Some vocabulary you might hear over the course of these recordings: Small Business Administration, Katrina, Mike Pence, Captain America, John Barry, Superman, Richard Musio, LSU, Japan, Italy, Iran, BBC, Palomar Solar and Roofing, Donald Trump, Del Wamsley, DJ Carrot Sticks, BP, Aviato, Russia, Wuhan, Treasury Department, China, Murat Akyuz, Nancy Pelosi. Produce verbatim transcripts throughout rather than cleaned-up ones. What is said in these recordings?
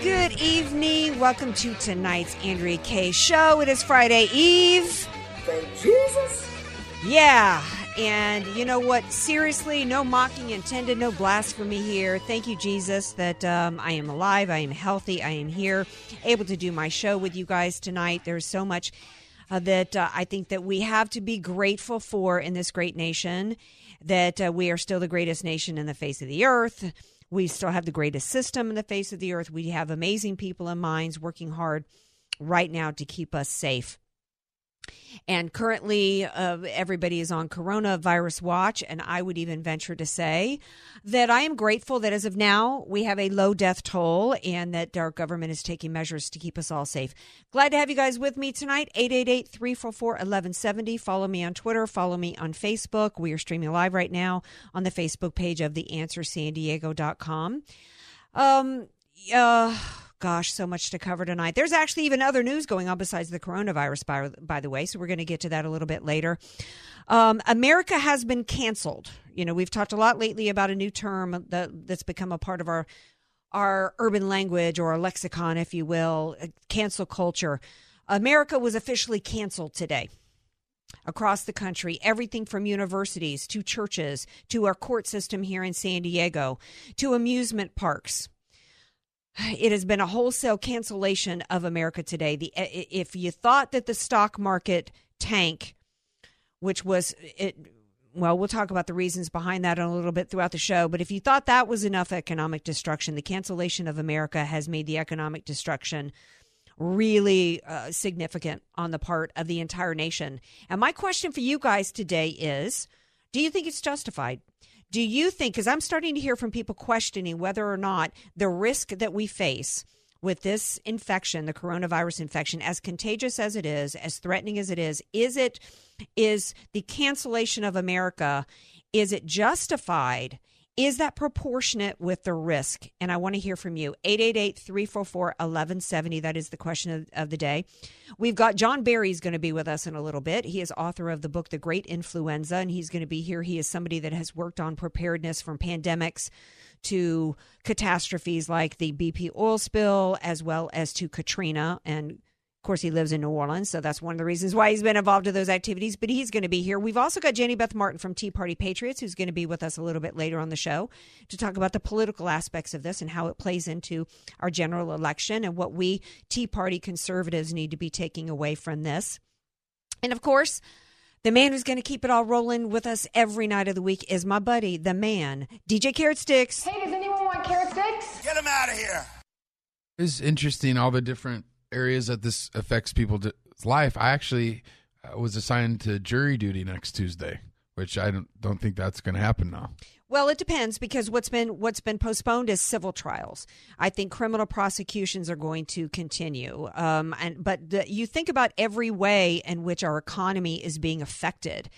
Good evening. Welcome to tonight's Andrea Kaye Show. It is Friday Eve. Thank Jesus. Yeah. And you know what? Seriously, no mocking intended, no blasphemy here. Thank you, Jesus, that um, I am alive, I am healthy, I am here, able to do my show with you guys tonight. There's so much uh, that uh, I think that we have to be grateful for in this great nation, that uh, we are still the greatest nation in the face of the earth. We still have the greatest system in the face of the earth. We have amazing people and minds working hard right now to keep us safe. And currently, uh, everybody is on coronavirus watch, and I would even venture to say that I am grateful that as of now, we have a low death toll and that our government is taking measures to keep us all safe. Glad to have you guys with me tonight, eight eight eight, three four four, one one seven zero. Follow me on Twitter. Follow me on Facebook. We are streaming live right now on the Facebook page of the answer san diego dot com. Um, uh... Gosh, so much to cover tonight. There's actually even other news going on besides the coronavirus, by, by the way, so we're going to get to that a little bit later. Um, America has been canceled. You know, we've talked a lot lately about a new term that, that's become a part of our our urban language or our lexicon, if you will, cancel culture. America was officially canceled today across the country, everything from universities to churches to our court system here in San Diego to amusement parks. It has been a wholesale cancellation of America today. The, if you thought that the stock market tank, which was, it, well, we'll talk about the reasons behind that in a little bit throughout the show. But if you thought that was enough economic destruction, the cancellation of America has made the economic destruction really uh, significant on the part of the entire nation. And my question for you guys today is, do you think it's justified? Do you think, because I'm starting to hear from people questioning whether or not the risk that we face with this infection, the coronavirus infection, as contagious as it is, as threatening as it is, is it, is the cancellation of America, is it justified? Is that proportionate with the risk? And I want to hear from you. eight eight eight, three four four, one one seven zero. That is the question of, of the day. We've got John Barry is going to be with us in a little bit. He is author of the book, The Great Influenza, and he's going to be here. He is somebody that has worked on preparedness from pandemics to catastrophes like the B P oil spill, as well as to Katrina. And of course, he lives in New Orleans, so that's one of the reasons why he's been involved in those activities, but he's going to be here. We've also got Jenny Beth Martin from Tea Party Patriots, who's going to be with us a little bit later on the show to talk about the political aspects of this and how it plays into our general election and what we Tea Party conservatives need to be taking away from this. And of course, the man who's going to keep it all rolling with us every night of the week is my buddy, the man, D J Carrot Sticks. Hey, does anyone want carrot sticks? Get him out of here. It's interesting, all the different areas that this affects people's life. I actually uh, was assigned to jury duty next Tuesday, which I don't don't think that's going to happen now. Well, it depends, because what's been what's been postponed is civil trials. I think criminal prosecutions are going to continue. Um, and but the, you think about every way in which our economy is being affected.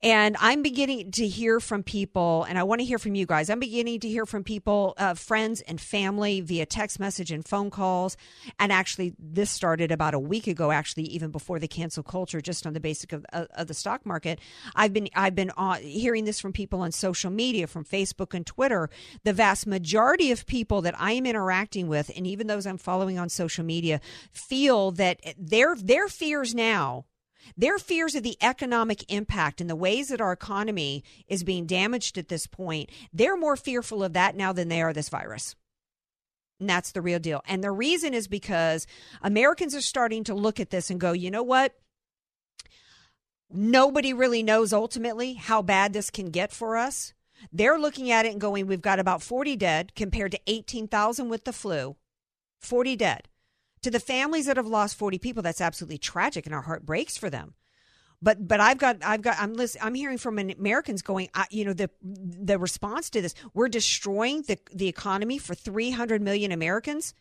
And I'm beginning to hear from people, and I want to hear from you guys. I'm beginning to hear from people, uh, friends and family via text message and phone calls. And actually, this started about a week ago, actually, even before the cancel culture, just on the basic of, of, of the stock market. I've been I've been on, hearing this from people on social media, from Facebook and Twitter. The vast majority of people that I am interacting with, and even those I'm following on social media, feel that their their fears now, their fears of the economic impact and the ways that our economy is being damaged at this point, they're more fearful of that now than they are this virus. And that's the real deal. And the reason is because Americans are starting to look at this and go, you know what? Nobody really knows ultimately how bad this can get for us. They're looking at it and going, we've got about forty dead compared to eighteen thousand with the flu, forty dead. To the families that have lost forty people, that's absolutely tragic, and our heart breaks for them. But but I've got I've got I'm listen, I'm hearing from Americans going, uh, you know, the the response to this, we're destroying the the economy for three hundred million Americans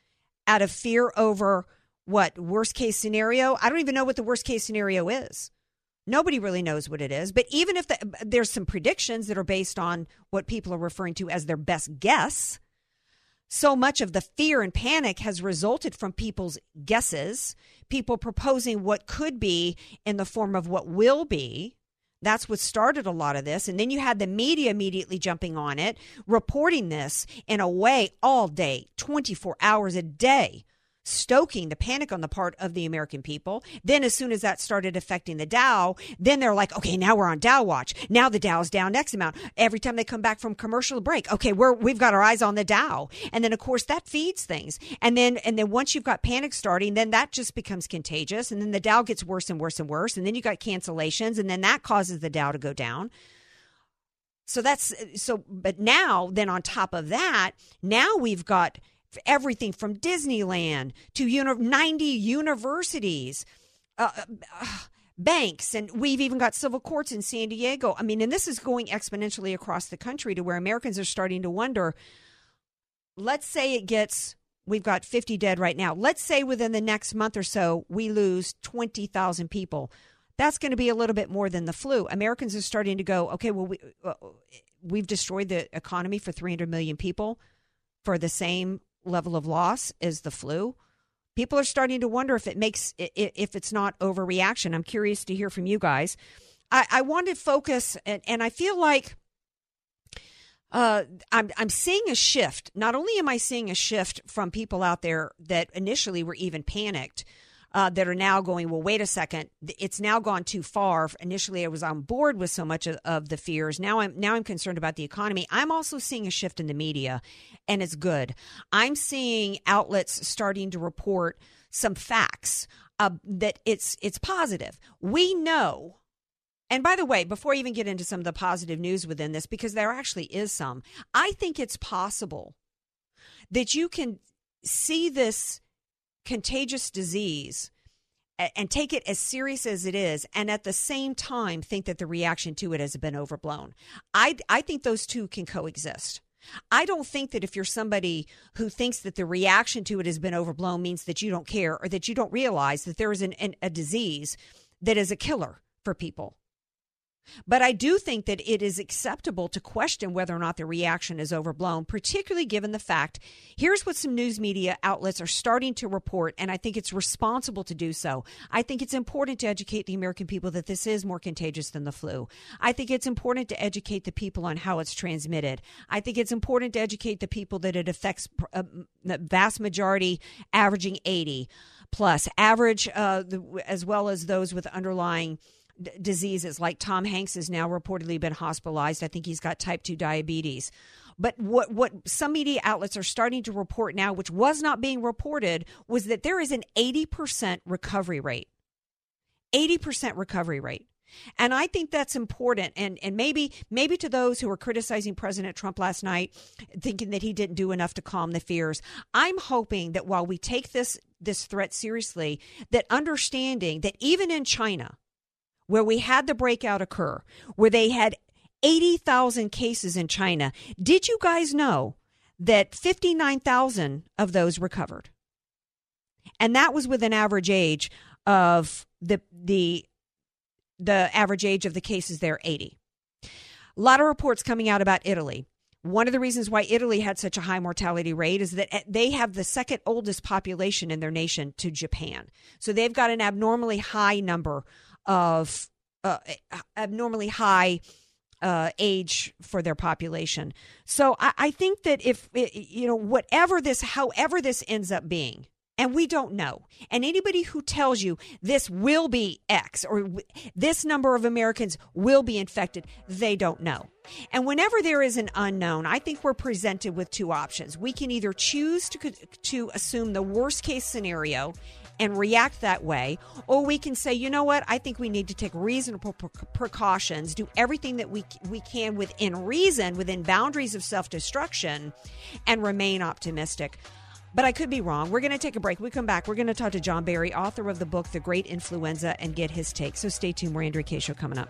out of fear over what worst case scenario. I don't even know what the worst case scenario is. Nobody really knows what it is. But even if the, there's some predictions that are based on what people are referring to as their best guess, so much of the fear and panic has resulted from people's guesses, people proposing what could be in the form of what will be. That's what started a lot of this. And then you had the media immediately jumping on it, reporting this in a way all day, twenty-four hours a day, stoking the panic on the part of the American people. Then as soon as that started affecting the Dow, then they're like, okay, now we're on Dow watch. Now the Dow's down X amount. Every time they come back from commercial break, okay, we're, we've got our eyes on the Dow. And then, of course, that feeds things. And then and then once you've got panic starting, then that just becomes contagious. And then the Dow gets worse and worse and worse. And then you got cancellations. And then that causes the Dow to go down. So that's so. But now then on top of that, now we've got everything from Disneyland to ninety universities, uh, uh, banks, and we've even got civil courts in San Diego. I mean, and this is going exponentially across the country to where Americans are starting to wonder, let's say it gets, we've got fifty dead right now. Let's say within the next month or so, we lose twenty thousand people. That's going to be a little bit more than the flu. Americans are starting to go, okay, well, we, uh, we've destroyed the economy for three hundred million people for the same level of loss is the flu. People are starting to wonder if it makes, if it's not overreaction. I'm curious to hear from you guys. I, I want to focus, and, and I feel like uh, I'm, I'm seeing a shift. Not only am I seeing a shift from people out there that initially were even panicked, uh, that are now going, well, wait a second, it's now gone too far. Initially, I was on board with so much of, of the fears. Now I'm now I'm concerned about the economy. I'm also seeing a shift in the media, and it's good. I'm seeing outlets starting to report some facts uh, that it's it's positive. We know. And by the way, before I even get into some of the positive news within this, because there actually is some, I think it's possible that you can see this contagious disease and take it as serious as it is, and at the same time think that the reaction to it has been overblown. I, I think those two can coexist. I don't think that if you're somebody who thinks that the reaction to it has been overblown means that you don't care or that you don't realize that there is an, an, a disease that is a killer for people. But I do think that it is acceptable to question whether or not the reaction is overblown, particularly given the fact, here's what some news media outlets are starting to report, and I think it's responsible to do so. I think it's important to educate the American people that this is more contagious than the flu. I think it's important to educate the people on how it's transmitted. I think it's important to educate the people that it affects uh, the vast majority, averaging eighty plus, average uh, the, as well as those with underlying diseases. Like Tom Hanks has now reportedly been hospitalized. I think he's got type two diabetes. But what what some media outlets are starting to report now, which was not being reported, was that there is an eighty percent recovery rate. eighty percent recovery rate. And I think that's important. And and maybe maybe to those who were criticizing President Trump last night, thinking that he didn't do enough to calm the fears, I'm hoping that while we take this this threat seriously, that understanding that even in China, where we had the breakout occur, where they had eighty thousand cases in China, did you guys know that fifty-nine thousand of those recovered? And that was with an average age of the the the average age of the cases there, eighty. A lot of reports coming out about Italy. One of the reasons why Italy had such a high mortality rate is that they have the second oldest population in their nation to Japan. So they've got an abnormally high number of uh, abnormally high uh, age for their population. So I, I think that if, you know, whatever this, however this ends up being, and we don't know, and anybody who tells you this will be X or this number of Americans will be infected, they don't know. And whenever there is an unknown, I think we're presented with two options. We can either choose to to assume the worst case scenario and react that way, or we can say, you know what, I think we need to take reasonable pre- precautions, do everything that we we can within reason, within boundaries of self-destruction, and remain optimistic. But I could be wrong. We're going to take a break. We come back. We're going to talk to John Barry, author of the book, The Great Influenza, and get his take. So stay tuned. More Andrea Kaye Show coming up.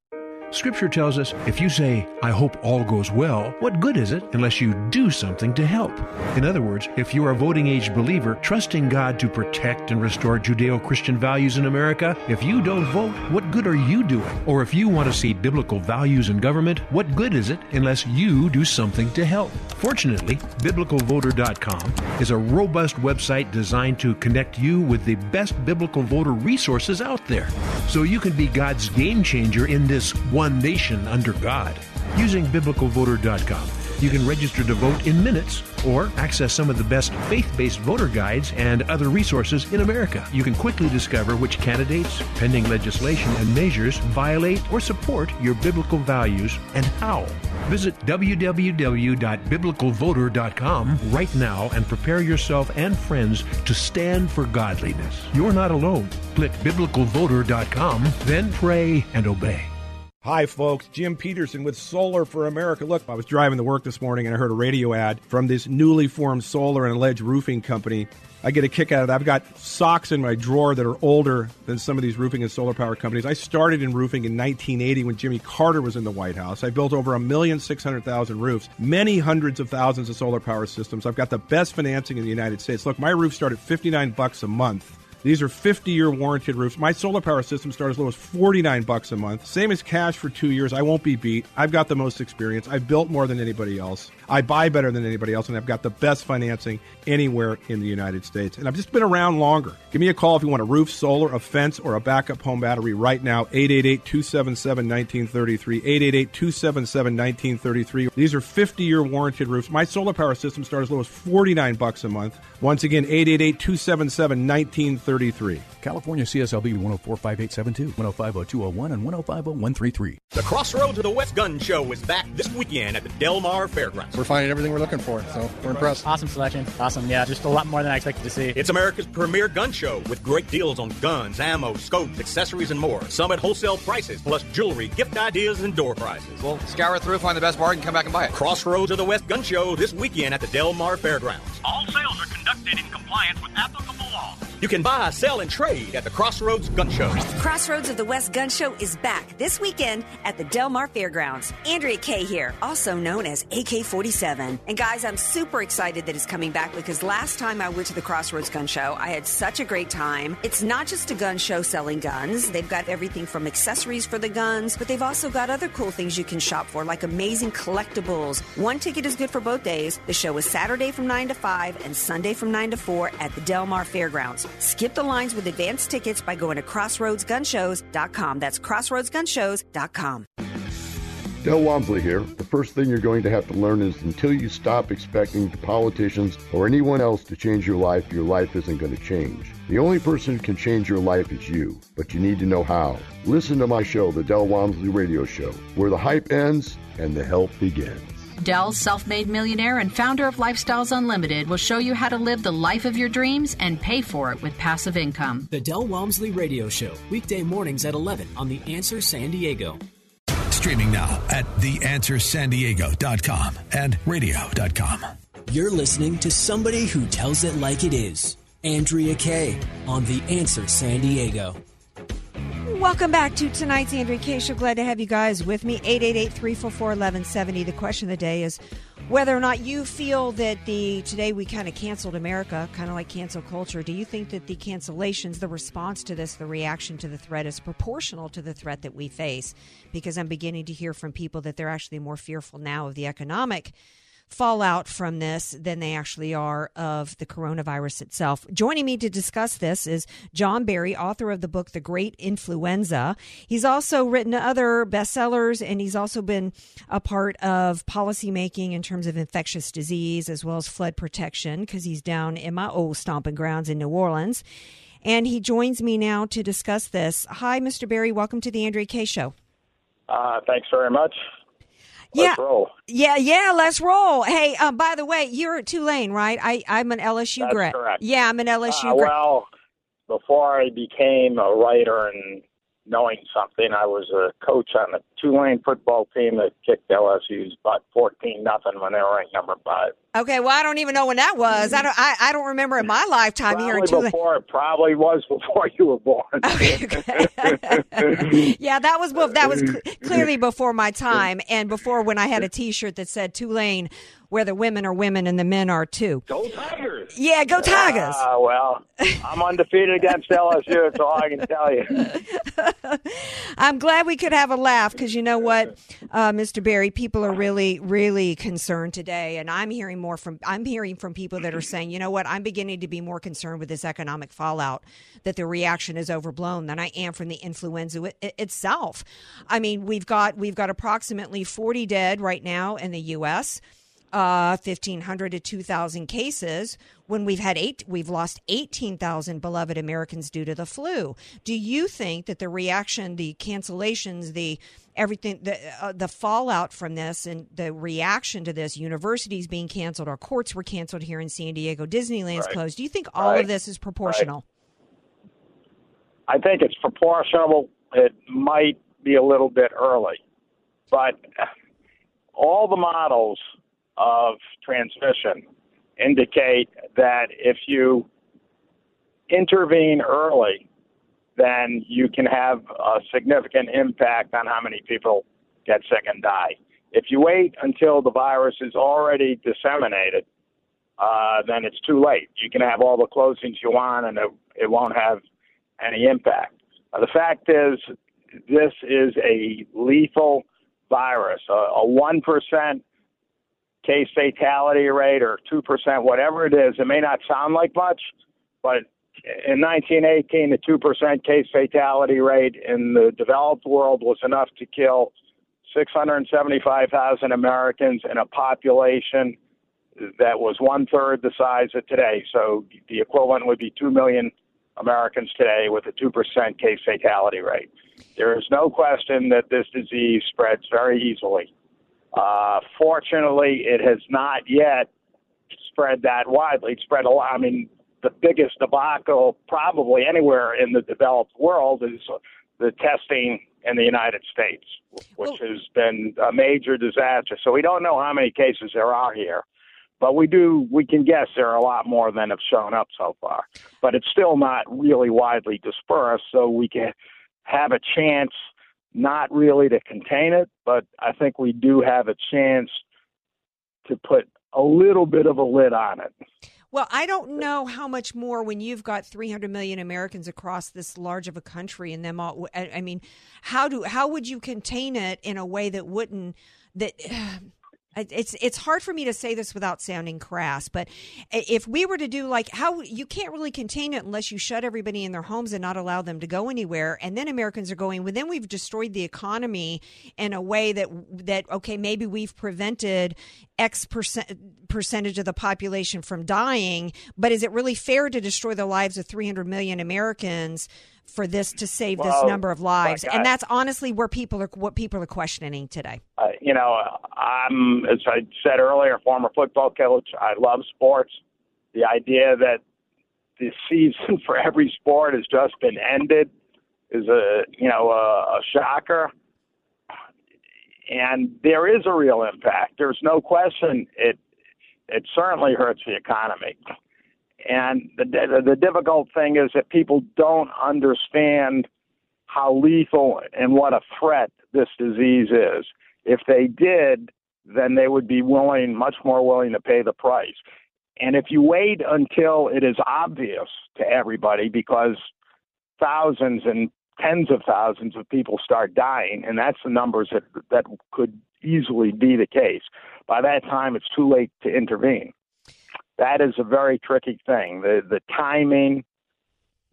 Scripture tells us, if you say, I hope all goes well, what good is it unless you do something to help? In other words, if you're a voting age believer trusting God to protect and restore Judeo-Christian values in America, if you don't vote, what good are you doing? Or if you want to see biblical values in government, what good is it unless you do something to help? Fortunately, biblical voter dot com is a robust website designed to connect you with the best biblical voter resources out there, so you can be God's game changer in this One Nation Under God. Using biblical voter dot com, you can register to vote in minutes or access some of the best faith-based voter guides and other resources in America. You can quickly discover which candidates, pending legislation, and measures violate or support your biblical values and how. Visit w w w dot biblical voter dot com right now and prepare yourself and friends to stand for godliness. You're not alone. Click biblical voter dot com, then pray and obey. Hi, folks. Jim Peterson with Solar for America. Look, I was driving to work this morning and I heard a radio ad from this newly formed solar and ledge roofing company. I get a kick out of that. I've got socks in my drawer that are older than some of these roofing and solar power companies. I started in roofing in nineteen eighty when Jimmy Carter was in the White House. I built over a million six hundred thousand roofs, many hundreds of thousands of solar power systems. I've got the best financing in the United States. Look, my roof started at fifty-nine bucks a month. These are fifty-year warranted roofs. My solar power system starts as low as forty-nine bucks a month. Same as cash for two years. I won't be beat. I've got the most experience. I've built more than anybody else. I buy better than anybody else, and I've got the best financing anywhere in the United States. And I've just been around longer. Give me a call if you want a roof, solar, a fence, or a backup home battery right now. eight eight eight, two seven seven, one nine three three. eight eight eight, two seven seven, one nine three three. These are fifty-year warranted roofs. My solar power system starts as low as forty-nine bucks a month. Once again, eight eight eight, two seven seven, one nine three three. California C S L B one oh four, five eight seven two, one oh five oh two oh one, and one oh five oh one three three. The Crossroad to the West Gun Show is back this weekend at the Del Mar Fairgrounds. We're finding everything we're looking for, so we're impressed. Awesome selection. Awesome, yeah, just a lot more than I expected to see. It's America's premier gun show with great deals on guns, ammo, scopes, accessories, and more. Some at wholesale prices, plus jewelry, gift ideas, and door prizes. We'll scour through, find the best bargain, come back and buy it. Crossroad to the West Gun Show this weekend at the Del Mar Fairgrounds. All sales are conducted in compliance with applicable law. You can buy, sell, and trade at the Crossroads Gun Show. Crossroads of the West Gun Show is back this weekend at the Del Mar Fairgrounds. Andrea Kaye here, also known as A K forty-seven. And guys, I'm super excited that it's coming back because last time I went to the Crossroads Gun Show, I had such a great time. It's not just a gun show selling guns. They've got everything from accessories for the guns, but they've also got other cool things you can shop for, like amazing collectibles. One ticket is good for both days. The show is Saturday from nine to five and Sunday from nine to four at the Del Mar Fairgrounds. Skip the lines with advanced tickets by going to crossroads gun shows dot com. That's crossroads gun shows dot com. Del Wamsley here. The first thing you're going to have to learn is until you stop expecting the politicians or anyone else to change your life, your life isn't going to change. The only person who can change your life is you, but you need to know how. Listen to my show, The Del Wamsley Radio Show, where the hype ends and the help begins. Del, self-made millionaire and founder of Lifestyles Unlimited, will show you how to live the life of your dreams and pay for it with passive income. The Del Wamsley Radio Show, weekday mornings at eleven on The Answer San Diego. Streaming now at the answer san diego dot com and radio dot com. You're listening to somebody who tells it like it is. Andrea Kaye on The Answer San Diego. Welcome back to tonight's Andrea Kaye Show. Glad to have you guys with me. eight eight eight, three four four, one one seven zero. The question of the day is whether or not you feel that the today we kind of canceled America, kind of like cancel culture. Do you think that the cancellations, the response to this, the reaction to the threat is proportional to the threat that we face? Because I'm beginning to hear from people that they're actually more fearful now of the economic fallout from this than they actually are of the coronavirus itself. Joining me to discuss this is John Barry, author of the book, The Great Influenza. He's also written other bestsellers, and he's also been a part of policymaking in terms of infectious disease as well as flood protection, because he's down in my old stomping grounds in New Orleans. And he joins me now to discuss this. Hi, Mister Barry. Welcome to the Andrea Kaye Show. Uh, thanks very much. Let's yeah, roll. yeah, yeah. Let's roll. Hey, uh, by the way, you're at Tulane, right? I, I'm an L S U That's grad. Correct. Yeah, I'm an L S U uh, grad. Well, before I became a writer and knowing something, I was a coach on the Tulane football team that kicked L S U's butt fourteen nothing when they were ranked number five. Okay, well, I don't even know when that was. I don't. I, I don't remember in my lifetime probably here in Tulane. Before, it probably was before you were born. Okay. Yeah, that was that was clearly before my time, and before when I had a T-shirt that said Tulane, where the women are women and the men are too. Go Tigers! Yeah, go Tigers! Uh, well, I'm undefeated against L S U. That's all I can tell you. I'm glad we could have a laugh because you know what, uh, Mister Barry, people are really, really concerned today, and I'm hearing. More from I'm hearing from people that are saying, you know what, I'm beginning to be more concerned with this economic fallout, that the reaction is overblown, than I am from the influenza it, it, itself. I mean, we've got we've got approximately forty dead right now in the U S, uh, fifteen hundred to two thousand cases. When we've had eight, we've lost eighteen thousand beloved Americans due to the flu. Do you think that the reaction, the cancellations, the everything, the uh, the fallout from this and the reaction to this, universities being canceled, our courts were canceled here in San Diego, Disneyland's right. closed. Do you think all right. of this is proportional? Right. I think it's proportional. It might be a little bit early, but all the models of transmission indicate that if you intervene early, then you can have a significant impact on how many people get sick and die. If you wait until the virus is already disseminated, uh, then it's too late. You can have all the closings you want, and it, it won't have any impact. Uh, the fact is, this is a lethal virus. A, a one percent case fatality rate or two percent, whatever it is, it may not sound like much, but in nineteen eighteen, the two percent case fatality rate in the developed world was enough to kill six hundred seventy-five thousand Americans in a population that was one-third the size of today. So the equivalent would be two million Americans today with a two percent case fatality rate. There is no question that this disease spreads very easily. Uh, fortunately, it has not yet spread that widely. It's spread a lot. I mean, the biggest debacle probably anywhere in the developed world is the testing in the United States, which well, has been a major disaster. So we don't know how many cases there are here, but we do. We can guess there are a lot more than have shown up so far. But it's still not really widely dispersed, so we can have a chance not really to contain it, but I think we do have a chance to put a little bit of a lid on it. Well, I don't know how much more when you've got three hundred million Americans across this large of a country and them all. I mean, how do how would you contain it in a way that wouldn't that uh, it's it's hard for me to say this without sounding crass, but if we were to do like how you can't really contain it unless you shut everybody in their homes and not allow them to go anywhere. And then Americans are going, well, then we've destroyed the economy in a way that that, OK, maybe we've prevented X percent percentage of the population from dying. But is it really fair to destroy the lives of three hundred million Americans for this to save well, this number of lives? And that's honestly where people are, what people are questioning today. Uh, you know, I'm, as I said earlier, former football coach. I love sports. The idea that the season for every sport has just been ended is a, you know, a, a shocker. And there is a real impact. There's no question. It, it certainly hurts the economy. And the, the the difficult thing is that people don't understand how lethal and what a threat this disease is. If they did, then they would be willing, much more willing to pay the price. And if you wait until it is obvious to everybody, because thousands and tens of thousands of people start dying, and that's the numbers that that could easily be the case. By that time, it's too late to intervene. That is a very tricky thing. The the timing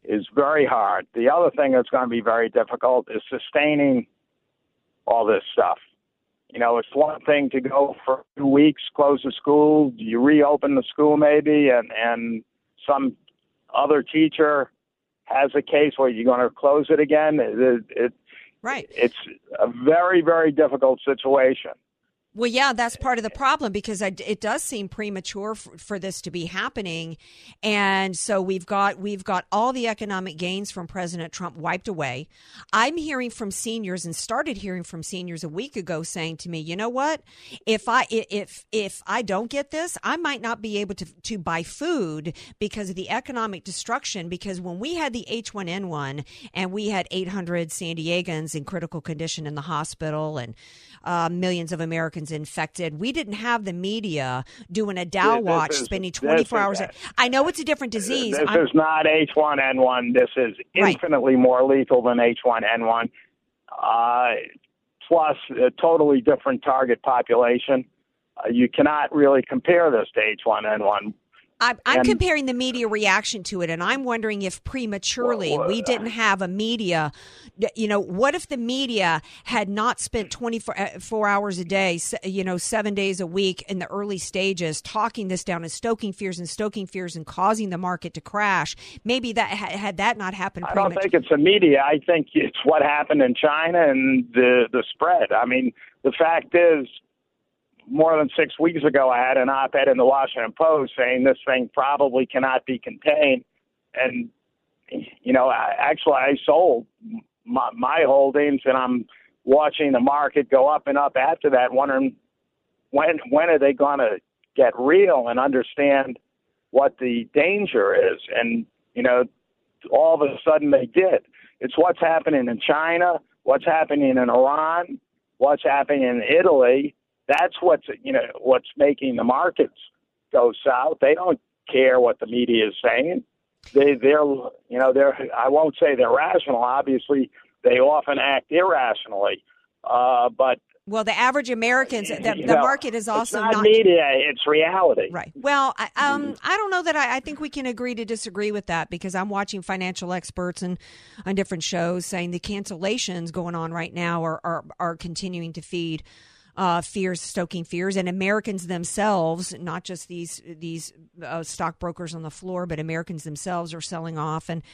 is very hard. The other thing that's going to be very difficult is sustaining all this stuff. You know, it's one thing to go for two weeks, close the school, you reopen the school maybe, and, and some other teacher has a case where you're going to close it again. It, it, right. It's a very, very difficult situation. Well, yeah, that's part of the problem, because it does seem premature for, for this to be happening. And so we've got we've got all the economic gains from President Trump wiped away. I'm hearing from seniors, and started hearing from seniors a week ago, saying to me, you know what, if I if if I don't get this, I might not be able to, to buy food because of the economic destruction. Because when we had the H one N one and we had eight hundred San Diegans in critical condition in the hospital, and uh, millions of Americans infected, we didn't have the media doing a Dow watch, is, spending twenty-four hours. Is, I know it's a different disease. This I'm, is not H one N one. This is infinitely right. more lethal than H one N one. Uh, plus, a totally different target population. Uh, you cannot really compare this to H one N one. I'm, I'm and, comparing the media reaction to it, and I'm wondering if prematurely well, uh, we didn't have a media, you know, what if the media had not spent twenty-four hours a day, you know, seven days a week in the early stages talking this down and stoking fears and stoking fears and causing the market to crash? Maybe that had that not happened. I don't think it's the media. I think it's what happened in China and the, the spread. I mean, the fact is, more than six weeks ago, I had an op-ed in the Washington Post saying this thing probably cannot be contained. And, you know, I, actually, I sold my, my holdings, and I'm watching the market go up and up after that, wondering when when are they going to get real and understand what the danger is. And, you know, all of a sudden they did. It's what's happening in China, what's happening in Iran, what's happening in Italy. That's what's, you know, what's making the markets go south. They don't care what the media is saying. They, they're, you know, they're, I won't say they're rational. Obviously, they often act irrationally. Uh, but well, the average Americans, the, the know, market is also not, not media. It's reality. Right. Well, I, um, I don't know that I, I think we can agree to disagree with that, because I'm watching financial experts and on different shows saying the cancellations going on right now are are, are continuing to feed. Uh, fears, stoking fears, and Americans themselves, not just these these uh, stockbrokers on the floor, but Americans themselves are selling off. And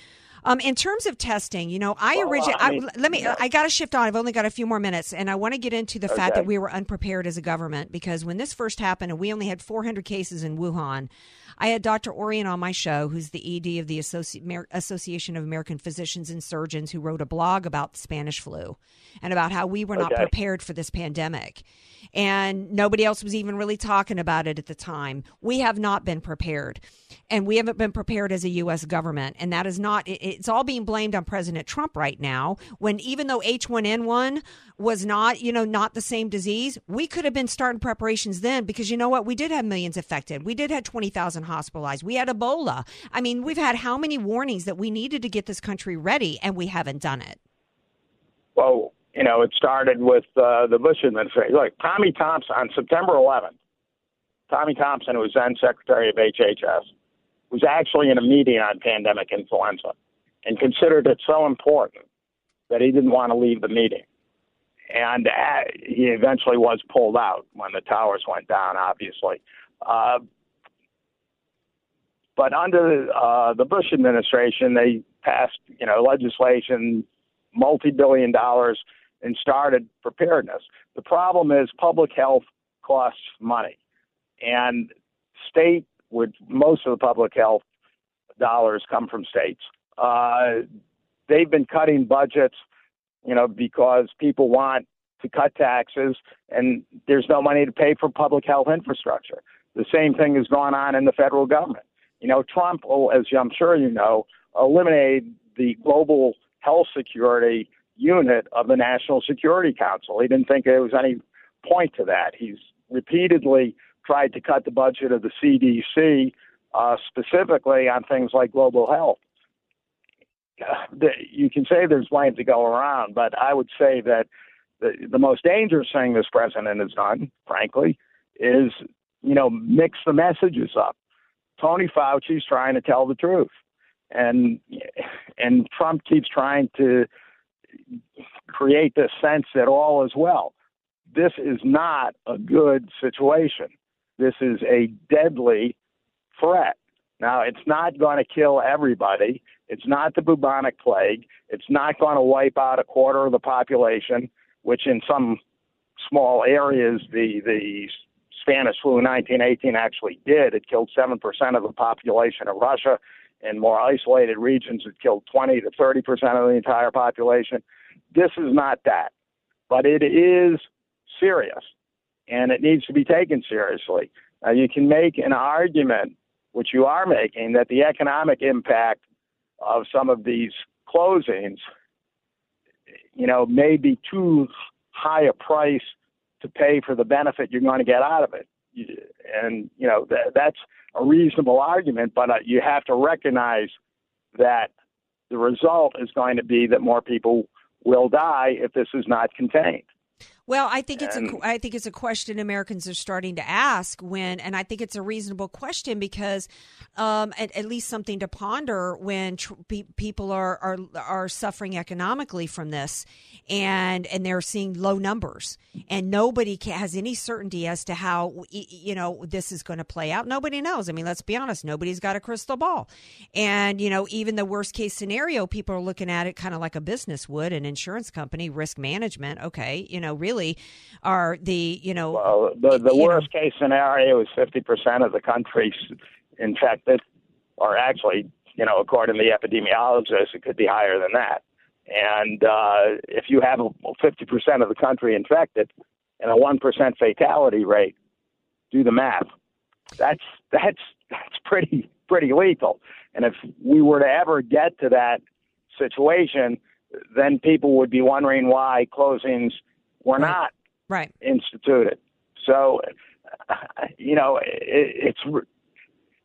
um, in terms of testing, you know, I well, originally, I mean, let me, yeah. I got to shift on. I've only got a few more minutes, and I want to get into the okay. fact that we were unprepared as a government, because when this first happened and we only had four hundred cases in Wuhan, I had Doctor Orion on my show, who's the E D of the Associ- Association of American Physicians and Surgeons, who wrote a blog about Spanish flu and about how we were not okay. prepared for this pandemic. And nobody else was even really talking about it at the time. We have not been prepared, and we haven't been prepared as a U S government. And that is not, it's all being blamed on President Trump right now, when even though H one N one was not, you know, not the same disease, we could have been starting preparations then, because you know what? We did have millions affected. We did have twenty thousand hospitalized. We had Ebola. I mean, we've had how many warnings that we needed to get this country ready, and we haven't done it. Well, you know, it started with uh, the Bush administration. Look, Tommy Thompson, on September eleventh, Tommy Thompson, who was then Secretary of H H S, was actually in a meeting on pandemic influenza and considered it so important that he didn't want to leave the meeting. And uh, he eventually was pulled out when the towers went down, obviously. Uh, but under uh, the Bush administration, they passed, you know, legislation, multi-billion dollars, and started preparedness. The problem is public health costs money, and state, with most of the public health dollars come from states. Uh, they've been cutting budgets, you know, because people want to cut taxes, and there's no money to pay for public health infrastructure. The same thing is going on in the federal government. You know, Trump, as I'm sure you know, eliminated the global health security unit of the National Security Council. He didn't think there was any point to that. He's repeatedly tried to cut the budget of the C D C, uh, specifically on things like global health. you can say there's blame to go around, but I would say that the, the most dangerous thing this president has done, frankly, is, you know, mix the messages up. Tony Fauci's trying to tell the truth, and and Trump keeps trying to create this sense that all is well. This is not a good situation. This is a deadly threat. Now, it's not going to kill everybody. It's not the bubonic plague. It's not going to wipe out a quarter of the population, which in some small areas, the, the Spanish flu in nineteen eighteen actually did. It killed seven percent of the population of Russia. In more isolated regions, it killed twenty to thirty percent of the entire population. This is not that, but it is serious, and it needs to be taken seriously. Uh, you can make an argument, which you are making, that the economic impact of some of these closings, you know, may be too high a price to pay for the benefit you're going to get out of it. And, you know, th- that's a reasonable argument, but uh, you have to recognize that the result is going to be that more people will die if this is not contained. Well, I think it's a, I think it's a question Americans are starting to ask when, and I think it's a reasonable question because, um, at, at least something to ponder when tr- pe- people are, are are suffering economically from this, and and they're seeing low numbers, and nobody can, has any certainty as to how you know this is going to play out. Nobody knows. I mean, let's be honest. Nobody's got a crystal ball, and you know even the worst case scenario, people are looking at it kind of like a business would, an insurance company, risk management. Okay, you know really. Are the, you know... Well, the, the worst know. case scenario is fifty percent of the country's infected, or actually, you know, according to the epidemiologists, it could be higher than that. And uh, if you have fifty percent of the country infected and a one percent fatality rate, do the math. That's that's that's pretty pretty lethal. And if we were to ever get to that situation, then people would be wondering why closings We're right. not right. instituted. So, you know, it, it's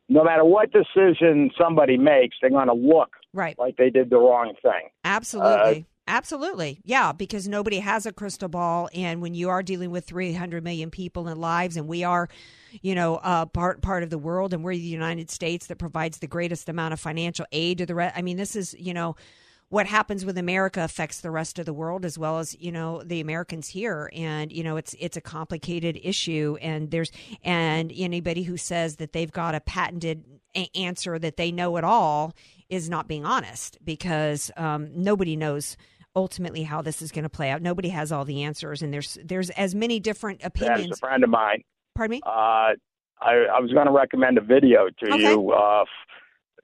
no matter what decision somebody makes, they're going to look right. like they did the wrong thing. Absolutely. Uh, Absolutely. Yeah, because nobody has a crystal ball. And when you are dealing with three hundred million people and lives, and we are, you know, uh, part part of the world, and we're the United States that provides the greatest amount of financial aid to the rest. I mean, this is, you know, what happens with America affects the rest of the world as well as, you know, the Americans here. And, you know, it's it's a complicated issue. And there's and anybody who says that they've got a patented a- answer that they know it all is not being honest, because um, nobody knows ultimately how this is going to play out. Nobody has all the answers. And there's there's as many different opinions. There's a friend of mine. Pardon me? Uh, I, I was going to recommend a video to okay. you uh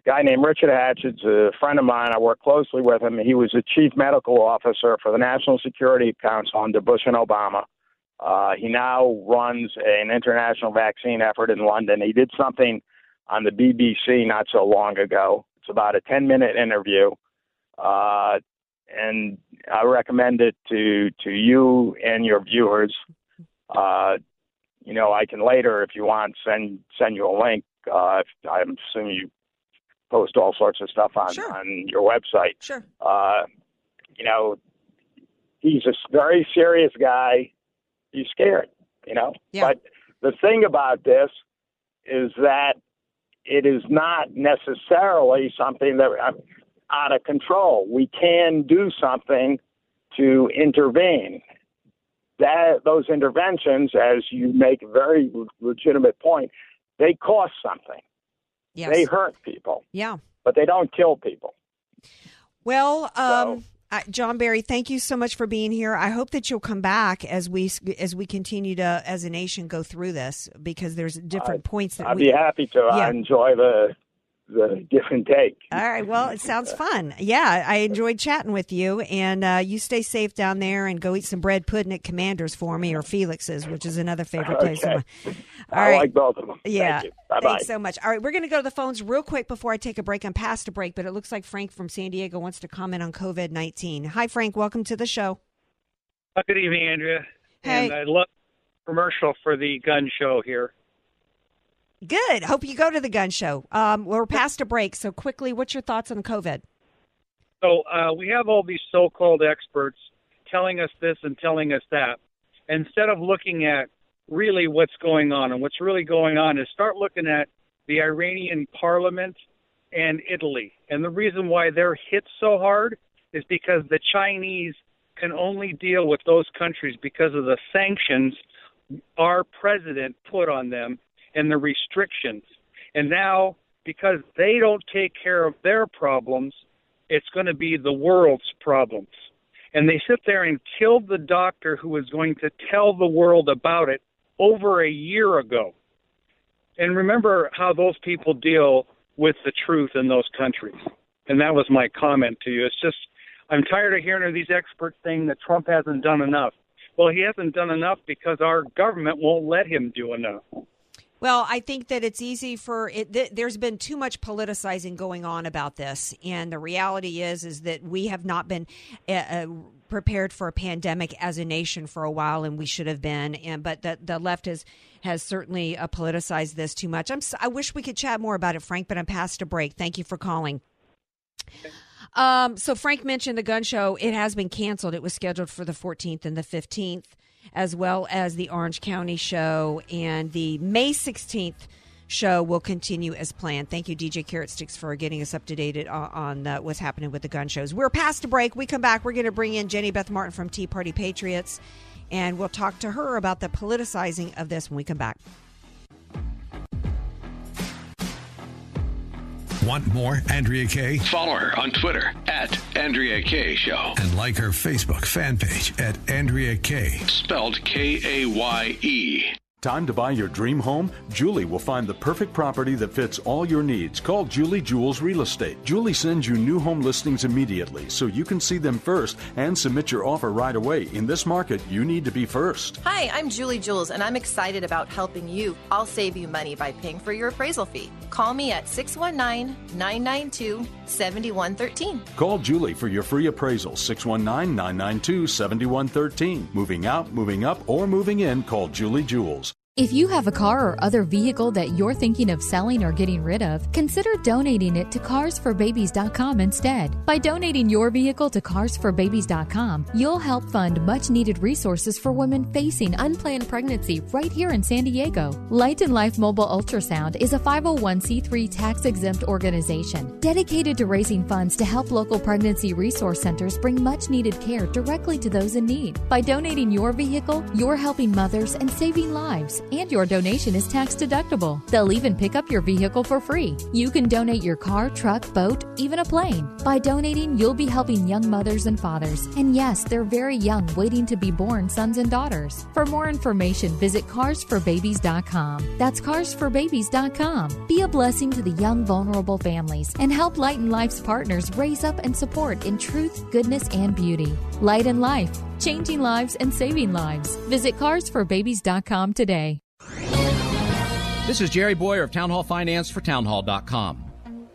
guy named Richard Hatchett, a friend of mine. I work closely with him. He was the chief medical officer for the National Security Council under Bush and Obama. Uh, he now runs an international vaccine effort in London. He did something on the B B C not so long ago. It's about a ten-minute interview, uh, and I recommend it to, to you and your viewers. Uh, you know, I can later, if you want, send send you a link. Uh, if, I'm assuming you post all sorts of stuff on, sure. on your website. Sure. Uh, you know, he's a very serious guy. He's scared, you know. Yeah. But the thing about this is that it is not necessarily something that uh, out of control. We can do something to intervene. That those interventions, as you make a very legitimate point, they cost something. Yes. They hurt people. Yeah. But they don't kill people. Well, um, so. I, John Barry, thank you so much for being here. I hope that you'll come back as we as we continue to, as a nation, go through this, because there's different I, points that I'd we... I'd be happy to. Yeah. I enjoy the... the give and take. All right. Well, it sounds fun. Yeah, I enjoyed chatting with you, and uh, you stay safe down there, and go eat some bread pudding at Commander's for me, or Felix's, which is another favorite place. Okay. All I right. like both of them. Yeah. Thank you. Bye-bye. Thanks so much. All right, we're going to go to the phones real quick before I take a break. I'm past a break, but it looks like Frank from San Diego wants to comment on COVID nineteen. Hi, Frank. Welcome to the show. Good evening, Andrea. Hey. And I love the commercial for the gun show here. Good. Hope you go to the gun show. Um, we're past a break, so quickly, what's your thoughts on COVID? So uh, we have all these so-called experts telling us this and telling us that. Instead of looking at really what's going on, and what's really going on is start looking at the Iranian parliament and Italy. And the reason why they're hit so hard is because the Chinese can only deal with those countries because of the sanctions our president put on them and the restrictions. And now, because they don't take care of their problems, it's going to be the world's problems. And they sit there and kill the doctor who was going to tell the world about it over a year ago. And remember how those people deal with the truth in those countries. And that was my comment to you. It's just, I'm tired of hearing these experts saying that Trump hasn't done enough. Well, he hasn't done enough because our government won't let him do enough. Well, I think that it's easy for it. Th- there's been too much politicizing going on about this. And the reality is, is that we have not been uh, prepared for a pandemic as a nation for a while, and we should have been. And but the, the left has has certainly uh, politicized this too much. I'm, I wish we could chat more about it, Frank, but I'm past a break. Thank you for calling. Um, so Frank mentioned the gun show. It has been canceled. It was scheduled for the fourteenth and the fifteenth. As well as the Orange County show, and the May sixteenth show will continue as planned. Thank you, D J Carrot Sticks, for getting us up to date on uh, what's happening with the gun shows. We're past a break. We come back. We're going to bring in Jenny Beth Martin from Tea Party Patriots, and we'll talk to her about the politicizing of this when we come back. Want more Andrea Kaye? Follow her on Twitter at Andrea Kaye Show. And like her Facebook fan page at Andrea Kaye. Spelled K A Y E. Time to buy your dream home? Julie will find the perfect property that fits all your needs. Call Julie Jewels Real Estate. Julie sends you new home listings immediately so you can see them first and submit your offer right away. In this market, you need to be first. Hi, I'm Julie Jewels, and I'm excited about helping you. I'll save you money by paying for your appraisal fee. Call me at six one nine, nine nine two, seven one one three. Call Julie for your free appraisal, six one nine, nine nine two, seven one one three. Moving out, moving up, or moving in, call Julie Jewels. If you have a car or other vehicle that you're thinking of selling or getting rid of, consider donating it to cars for babies dot com instead. By donating your vehicle to cars for babies dot com, you'll help fund much-needed resources for women facing unplanned pregnancy right here in San Diego. Light and Life Mobile Ultrasound is a five oh one c three tax-exempt organization dedicated to raising funds to help local pregnancy resource centers bring much-needed care directly to those in need. By donating your vehicle, you're helping mothers and saving lives. And your donation is tax deductible. They'll even pick up your vehicle for free. You can donate your car, truck, boat, even a plane. By donating, you'll be helping young mothers and fathers. And yes, they're very young, waiting to be born sons and daughters. For more information, visit cars for babies dot com. That's cars for babies dot com. Be a blessing to the young, vulnerable families and help Light and Life's partners raise up and support in truth, goodness, and beauty. Light and Life, changing lives and saving lives. Visit cars for babies dot com today. This is Jerry Boyer of Town Hall Finance for town hall dot com.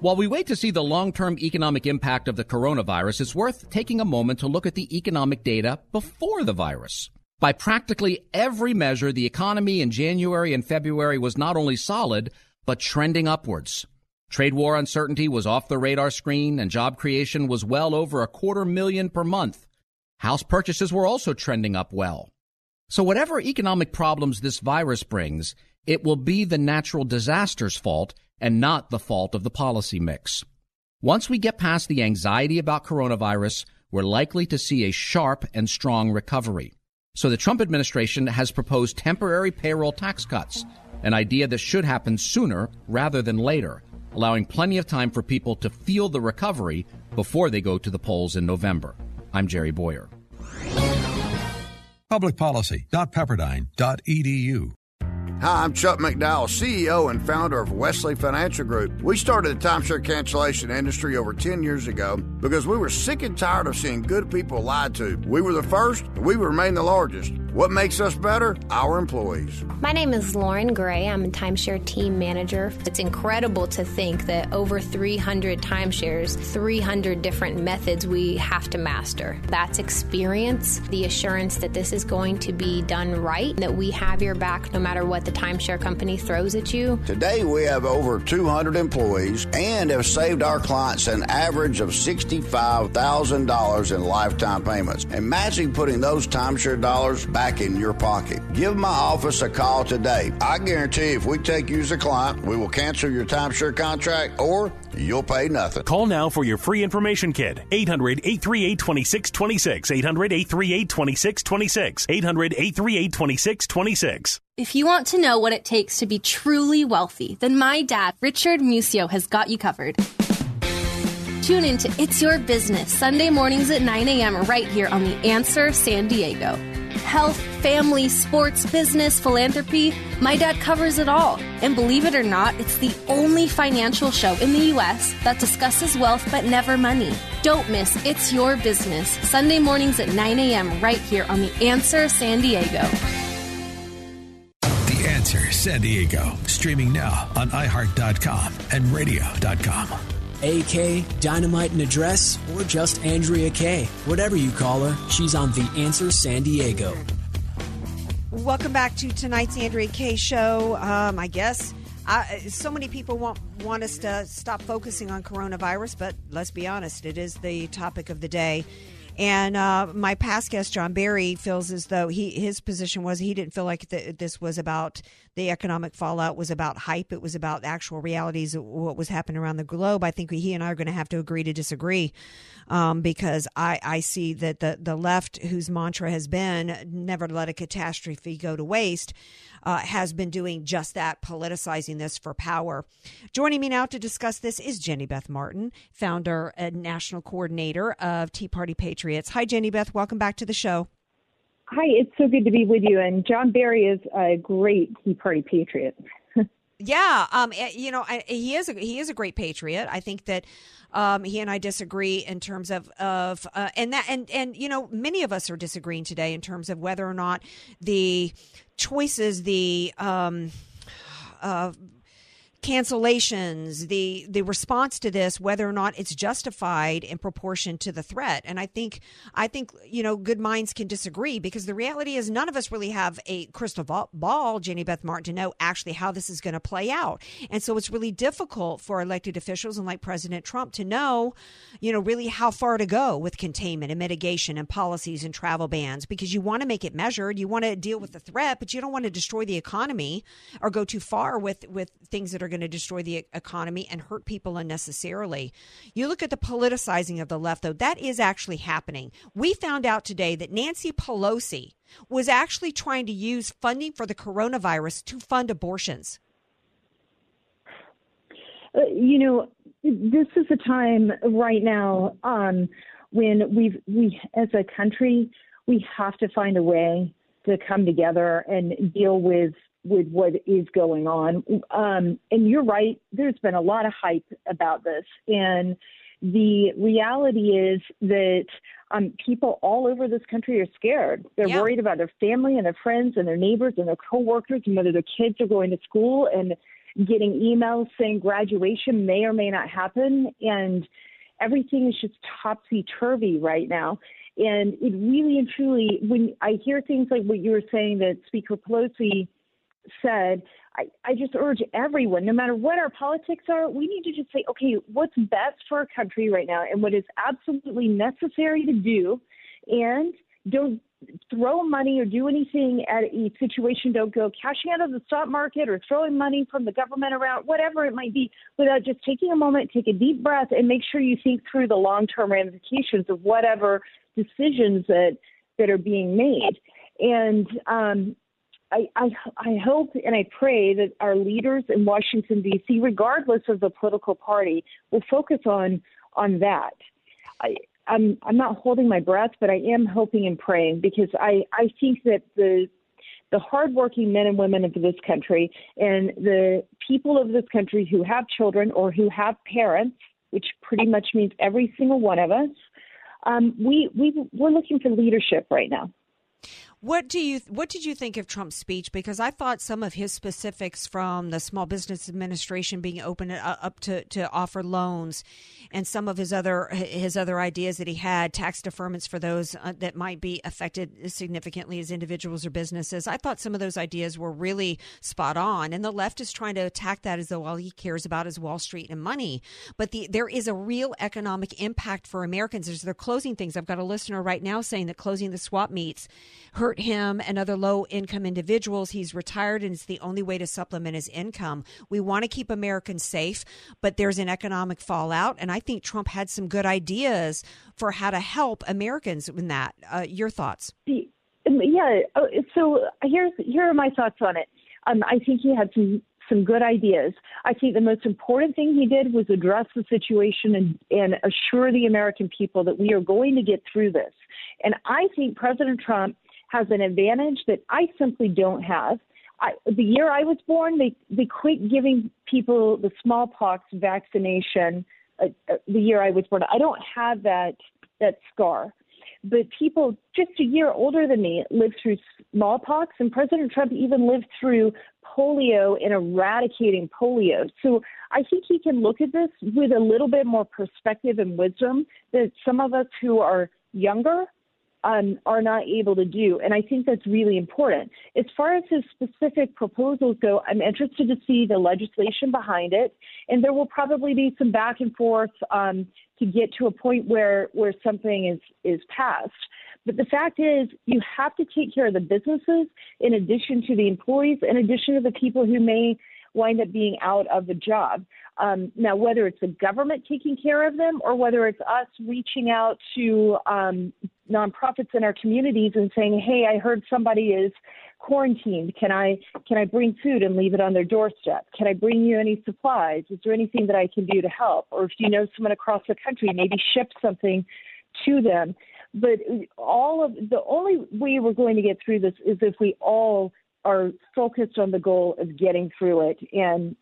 While we wait to see the long-term economic impact of the coronavirus, it's worth taking a moment to look at the economic data before the virus. By practically every measure, the economy in January and February was not only solid, but trending upwards. Trade war uncertainty was off the radar screen, and job creation was well over a quarter million per month. House purchases were also trending up well. So whatever economic problems this virus brings, it will be the natural disaster's fault and not the fault of the policy mix. Once we get past the anxiety about coronavirus, we're likely to see a sharp and strong recovery. So the Trump administration has proposed temporary payroll tax cuts, an idea that should happen sooner rather than later, allowing plenty of time for people to feel the recovery before they go to the polls in November. I'm Jerry Boyer. public policy dot pepperdine dot e d u. Hi, I'm Chuck McDowell, C E O and founder of Wesley Financial Group. We started the timeshare cancellation industry over ten years ago because we were sick and tired of seeing good people lied to. We were the first, and we remain the largest. What makes us better? Our employees. My name is Lauren Gray. I'm a timeshare team manager. It's incredible to think that over three hundred timeshares, three hundred different methods we have to master. That's experience, the assurance that this is going to be done right, that we have your back no matter what the timeshare company throws at you. Today we have over two hundred employees and have saved our clients an average of sixty-five thousand dollars in lifetime payments. Imagine putting those timeshare dollars back in your pocket. Give my office a call today. I guarantee if we take you as a client, we will cancel your timeshare contract or you'll pay nothing. Call now for your free information kit. eight hundred, eight three eight, two six two six. eight hundred, eight three eight, two six two six. eight hundred, eight three eight, two six two six. If you want to know what it takes to be truly wealthy, then my dad, Richard Musio, has got you covered. Tune in to It's Your Business, Sunday mornings at nine a.m. right here on The Answer San Diego. Health, family, sports, business, philanthropy, my dad covers it all. And believe it or not, it's the only financial show in the U S that discusses wealth but never money. Don't miss It's Your Business, Sunday mornings at nine a.m. right here on The Answer San Diego. The Answer San Diego, streaming now on i heart dot com and radio dot com. A K, Dynamite in a Dress, or just Andrea Kaye. Whatever you call her, she's on The Answer San Diego. Welcome back to tonight's Andrea Kaye Show. Um, I guess I, so many people want, want us to stop focusing on coronavirus, but let's be honest, it is the topic of the day. And uh, my past guest, John Barry, feels as though he his position was he didn't feel like the, this was about the economic fallout, was about hype. It was about actual realities of what was happening around the globe. I think he and I are going to have to agree to disagree um, because I, I see that the, the left, whose mantra has been never let a catastrophe go to waste, uh, has been doing just that, politicizing this for power. Joining me now to discuss this is Jenny Beth Martin, founder and national coordinator of Tea Party Patriots. Hi, Jenny Beth. Welcome back to the show. Hi, it's so good to be with you. And John Barry is a great Tea Party Patriot. Yeah, um, you know, he is a, he is a great patriot. I think that um, he and I disagree in terms of of uh, and that and and you know, many of us are disagreeing today in terms of whether or not the choices, the um, uh, cancellations, the the response to this, whether or not it's justified in proportion to the threat. And I think, I think you know, good minds can disagree, because the reality is none of us really have a crystal ball, Jenny Beth Martin, to know actually how this is going to play out. And so it's really difficult for elected officials and like President Trump to know, you know, really how far to go with containment and mitigation and policies and travel bans, because you want to make it measured. You want to deal with the threat, but you don't want to destroy the economy or go too far with, with things that are going to destroy the economy and hurt people unnecessarily. You look at the politicizing of the left, though, that is actually happening. We found out today that Nancy Pelosi was actually trying to use funding for the coronavirus to fund abortions. Uh, you know, this is a time right now um, when we've, we, as a country, we have to find a way to come together and deal with with what is going on. Um, and you're right, there's been a lot of hype about this. And the reality is that um, people all over this country are scared. They're yeah. worried about their family and their friends and their neighbors and their coworkers and whether their kids are going to school, and getting emails saying graduation may or may not happen. And everything is just topsy-turvy right now. And it really and truly, when I hear things like what you were saying that Speaker Pelosi said, I, I just urge everyone, no matter what our politics are, we need to just say, okay, what's best for our country right now and what is absolutely necessary to do, and don't throw money or do anything at a situation. Don't go cashing out of the stock market or throwing money from the government around, whatever it might be, without just taking a moment, take a deep breath, and make sure you think through the long-term ramifications of whatever decisions that, that are being made. And, um, I, I, I hope and I pray that our leaders in Washington, D C, regardless of the political party, will focus on on that. I, I'm I'm not holding my breath, but I am hoping and praying, because I, I think that the the hardworking men and women of this country and the people of this country who have children or who have parents, which pretty much means every single one of us, um, we we we're looking for leadership right now. What do you what did you think of Trump's speech? Because I thought some of his specifics from the Small Business Administration being open up to, to offer loans, and some of his other his other ideas that he had, tax deferments for those uh, that might be affected significantly as individuals or businesses. I thought some of those ideas were really spot on, and the left is trying to attack that as though all he cares about is Wall Street and money. But the, there is a real economic impact for Americans as they're closing things. I've got a listener right now saying that closing the swap meets hurt him and other low-income individuals. He's retired, and it's the only way to supplement his income. We want to keep Americans safe, but there's an economic fallout, and I think Trump had some good ideas for how to help Americans in that. Uh, your thoughts? Yeah, so here's, here are my thoughts on it. Um, I think he had some, some good ideas. I think the most important thing he did was address the situation and, and assure the American people that we are going to get through this. And I think President Trump has an advantage that I simply don't have. I, the year I was born, they, they quit giving people the smallpox vaccination uh, uh, the year I was born. I don't have that that scar. But people just a year older than me lived through smallpox, and President Trump even lived through polio and eradicating polio. So I think he can look at this with a little bit more perspective and wisdom that some of us who are younger Um, are not able to do. And I think that's really important. As far as his specific proposals go, I'm interested to see the legislation behind it. And there will probably be some back and forth um, to get to a point where, where something is, is passed. But the fact is, you have to take care of the businesses in addition to the employees, in addition to the people who may wind up being out of a job. Um, now, whether it's the government taking care of them or whether it's us reaching out to um, nonprofits in our communities and saying, hey, I heard somebody is quarantined. Can I can I bring food and leave it on their doorstep? Can I bring you any supplies? Is there anything that I can do to help? Or if you know someone across the country, maybe ship something to them. But all of the only way we're going to get through this is if we all are focused on the goal of getting through it. And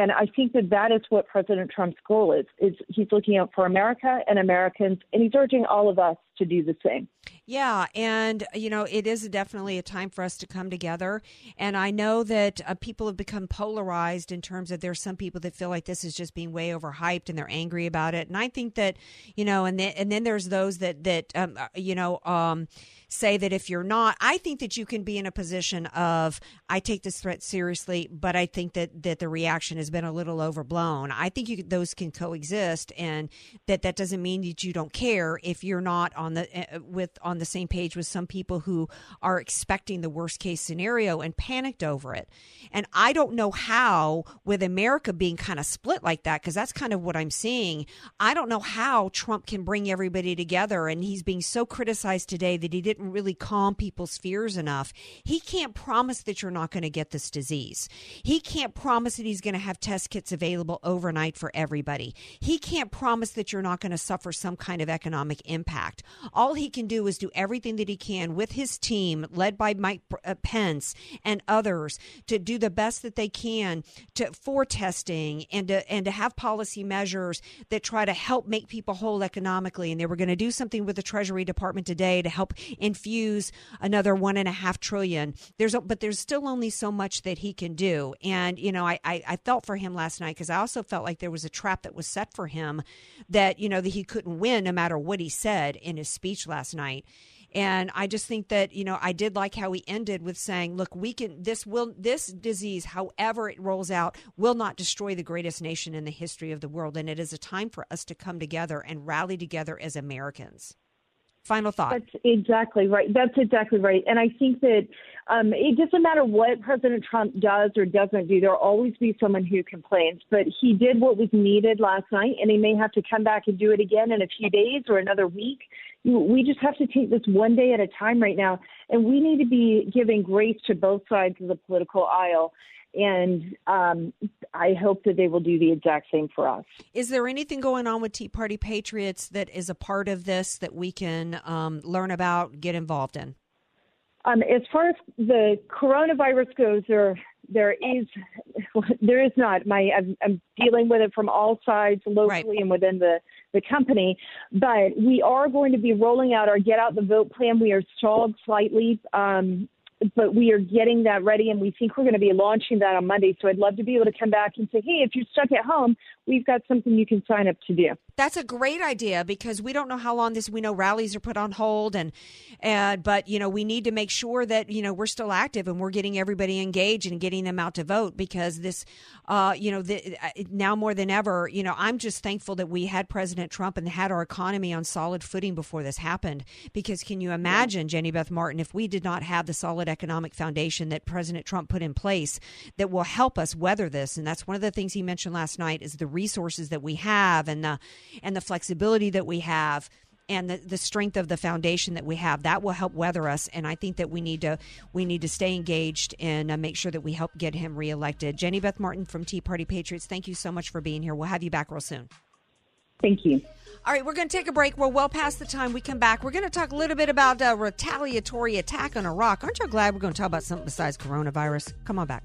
And I think that that is what President Trump's goal is, is he's looking out for America and Americans, and he's urging all of us to do the same. Yeah. And, you know, it is definitely a time for us to come together. And I know that uh, people have become polarized in terms of there's some people that feel like this is just being way overhyped and they're angry about it. And I think that, you know, and then, and then there's those that, that um, you know, um, say that if you're not, I think that you can be in a position of, I take this threat seriously, but I think that, that the reaction has been a little overblown. I think you, those can coexist, and that that doesn't mean that you don't care if you're not on the uh, with on the same page with some people who are expecting the worst case scenario and panicked over it. And I don't know how, with America being kind of split like that, because that's kind of what I'm seeing. I don't know how Trump can bring everybody together, and he's being so criticized today that he didn't really calm people's fears enough. He can't promise that you're not going to get this disease. He can't promise that he's going to have test kits available overnight for everybody. He can't promise that you're not going to suffer some kind of economic impact. All he can do is do everything that he can with his team, led by Mike Pence and others, to do the best that they can to for testing and to, and to have policy measures that try to help make people whole economically. And they were going to do something with the Treasury Department today to help infuse another one and a half trillion. There's a, but there's still only so much that he can do. And, you know, I, I, I felt for him last night, because I also felt like there was a trap that was set for him, that, you know, that he couldn't win no matter what he said in his speech last night. And I just think that, you know, I did like how he ended with saying, look, we can, this will, this disease, however it rolls out, will not destroy the greatest nation in the history of the world. And it is a time for us to come together and rally together as Americans. Final thought. That's exactly right. That's exactly right. And I think that um, it doesn't matter what President Trump does or doesn't do. There'll always be someone who complains. But he did what was needed last night, and he may have to come back and do it again in a few days or another week. We just have to take this one day at a time right now. And we need to be giving grace to both sides of the political aisle. And um, I hope that they will do the exact same for us. Is there anything going on with Tea Party Patriots that is a part of this that we can um, learn about, get involved in? Um, as far as the coronavirus goes, there there is there is not. My I'm, I'm dealing with it from all sides, locally right. and within the the company. But we are going to be rolling out our Get Out the Vote plan. We are stalled slightly, um, but we are getting that ready, and we think we're going to be launching that on Monday. So I'd love to be able to come back and say, hey, if you're stuck at home, we've got something you can sign up to do. That's a great idea, because we don't know how long this, we know rallies are put on hold, and, and but, you know, we need to make sure that, you know, we're still active and we're getting everybody engaged and getting them out to vote, because this, uh, you know, the, now more than ever, you know, I'm just thankful that we had President Trump and had our economy on solid footing before this happened, because can you imagine, Jenny Beth Martin, if we did not have the solid economic foundation that President Trump put in place that will help us weather this. And that's one of the things he mentioned last night, is the resources that we have and the and the flexibility that we have and the, the strength of the foundation that we have that will help weather us. And I think that we need to we need to stay engaged and uh, make sure that we help get him reelected. Jenny Beth Martin from Tea Party Patriots, thank you so much for being here. We'll have you back real soon. Thank you. All right, we're going to take a break. We're well past the time we come back. We're going to talk a little bit about a retaliatory attack on Iraq. Aren't you glad we're going to talk about something besides coronavirus? Come on back.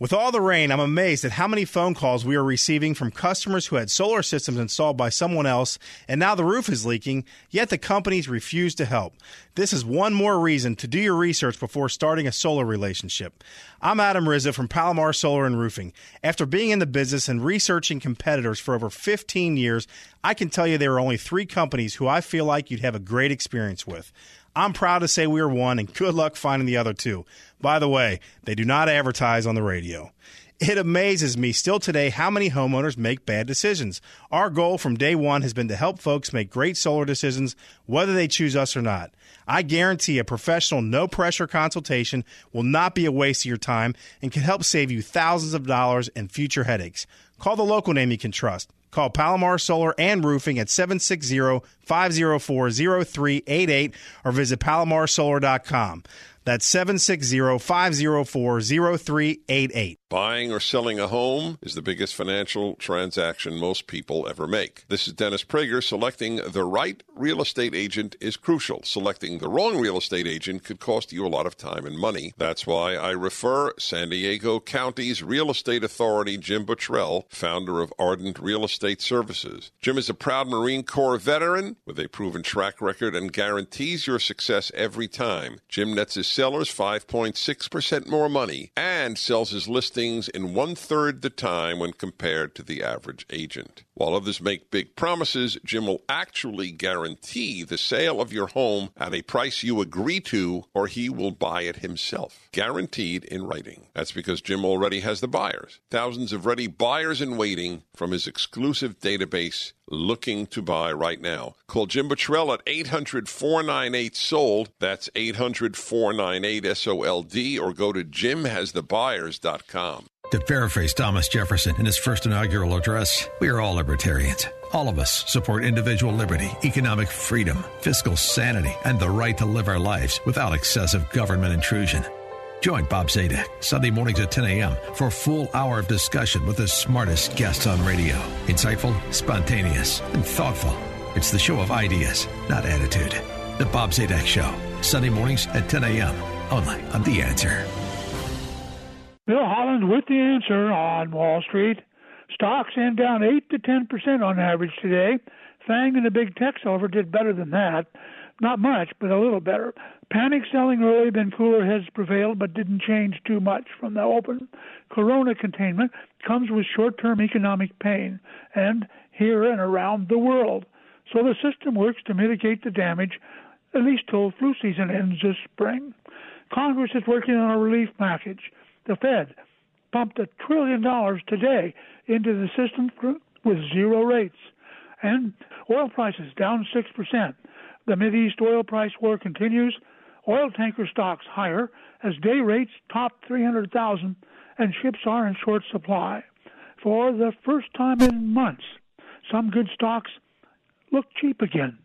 With all the rain, I'm amazed at how many phone calls we are receiving from customers who had solar systems installed by someone else, and now the roof is leaking, yet the companies refuse to help. This is one more reason to do your research before starting a solar relationship. I'm Adam Rizza from Palomar Solar and Roofing. After being in the business and researching competitors for over fifteen years, I can tell you there are only three companies who I feel like you'd have a great experience with. I'm proud to say we are one, and good luck finding the other two. By the way, they do not advertise on the radio. It amazes me still today how many homeowners make bad decisions. Our goal from day one has been to help folks make great solar decisions, whether they choose us or not. I guarantee a professional, no-pressure consultation will not be a waste of your time and can help save you thousands of dollars and future headaches. Call the local name you can trust. Call Palomar Solar and Roofing at seven six zero, five zero four, zero three eight eight or visit palomar solar dot com. That's seven six zero, five zero four, zero three eight eight. Buying or selling a home is the biggest financial transaction most people ever make. This is Dennis Prager. Selecting the right real estate agent is crucial. Selecting the wrong real estate agent could cost you a lot of time and money. That's why I refer San Diego County's real estate authority, Jim Buttrell, founder of Ardent Real Estate Services. Jim is a proud Marine Corps veteran with a proven track record and guarantees your success every time. Jim nets his sellers five point six percent more money and sells his listings in one-third the time when compared to the average agent. While others make big promises, Jim will actually guarantee the sale of your home at a price you agree to, or he will buy it himself. Guaranteed in writing. That's because Jim already has the buyers. Thousands of ready buyers in waiting from his exclusive database looking to buy right now. Call Jim Buttrell at eight hundred, four nine eight, SOLD. That's eight hundred, four nine eight, SOLD, or go to jim has the buyers dot com. To paraphrase Thomas Jefferson in his first inaugural address, we are all libertarians. All of us support individual liberty, economic freedom, fiscal sanity, and the right to live our lives without excessive government intrusion. Join Bob Zadek Sunday mornings at ten a.m. for a full hour of discussion with the smartest guests on radio. Insightful, spontaneous, and thoughtful. It's the show of ideas, not attitude. The Bob Zadek Show, Sunday mornings at ten a.m. only on The Answer. Bill Holland with The Answer on Wall Street. Stocks end down eight to ten percent on average today. Fang and the big tech silver did better than that. Not much, but a little better. Panic selling early, then cooler heads prevailed, but didn't change too much from the open. Corona containment comes with short-term economic pain, and here and around the world. So the system works to mitigate the damage, at least till flu season ends this spring. Congress is working on a relief package. The Fed pumped a trillion dollars today into the system with zero rates. And oil prices down six percent. The Mideast oil price war continues. Oil tanker stocks higher as day rates top three hundred thousand and ships are in short supply. For the first time in months, some good stocks look cheap again.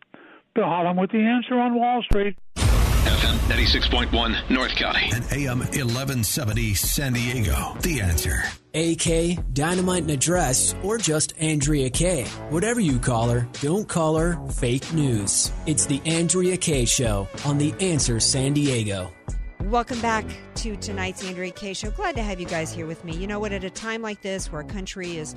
Bill Holland with the answer on Wall Street. F M ninety-six point one North County. And A M eleven seventy San Diego. The answer. A K, Dynamite and Address, or just Andrea Kaye. Whatever you call her, don't call her fake news. It's the Andrea Kaye Show on The Answer San Diego. Welcome back to tonight's Andrea Kaye Show. Glad to have you guys here with me. You know what, at a time like this where a country is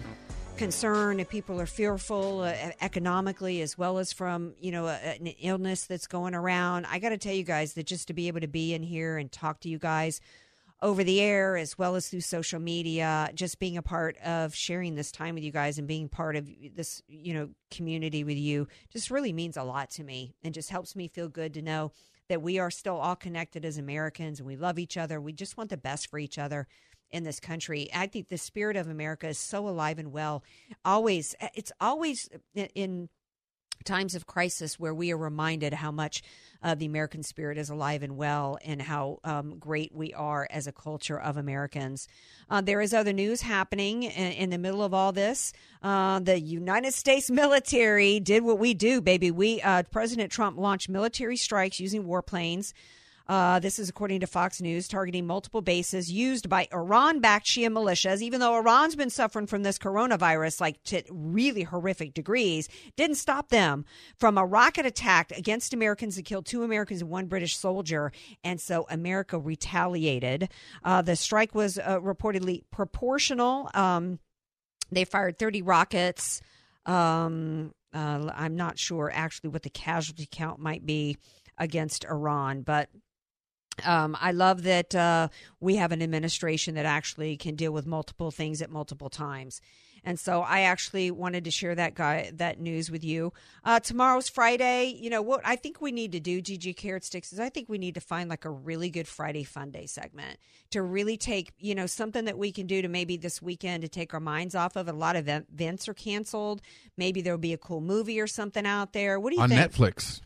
concerned and people are fearful uh, economically as well as from, you know, a, an illness that's going around, I got to tell you guys that just to be able to be in here and talk to you guys over the air as well as through social media, just being a part of sharing this time with you guys and being part of this, you know, community with you just really means a lot to me and just helps me feel good to know that we are still all connected as Americans and we love each other. We just want the best for each other in this country. I think the spirit of America is so alive and well. Always, it's always in times of crisis where we are reminded how much uh, the American spirit is alive and well and how um, great we are as a culture of Americans. Uh, there is other news happening in, in the middle of all this. Uh, the United States military did what we do, baby. We uh, President Trump launched military strikes using warplanes. Uh, this is according to Fox News, targeting multiple bases used by Iran-backed Shia militias, even though Iran's been suffering from this coronavirus like to really horrific degrees, didn't stop them from a rocket attack against Americans that killed two Americans and one British soldier. And so America retaliated. Uh, the strike was uh, reportedly proportional. Um, they fired thirty rockets. Um, uh, I'm not sure actually what the casualty count might be against Iran, but Um, I love that uh, we have an administration that actually can deal with multiple things at multiple times. And so I actually wanted to share that guy, that news with you. Uh, tomorrow's Friday. You know, what I think we need to do, G G Carrot Sticks, is I think we need to find like a really good Friday Fun Day segment to really take, you know, something that we can do to maybe this weekend to take our minds off of. A lot of events are canceled. Maybe there'll be a cool movie or something out there. What do you On think? On Netflix.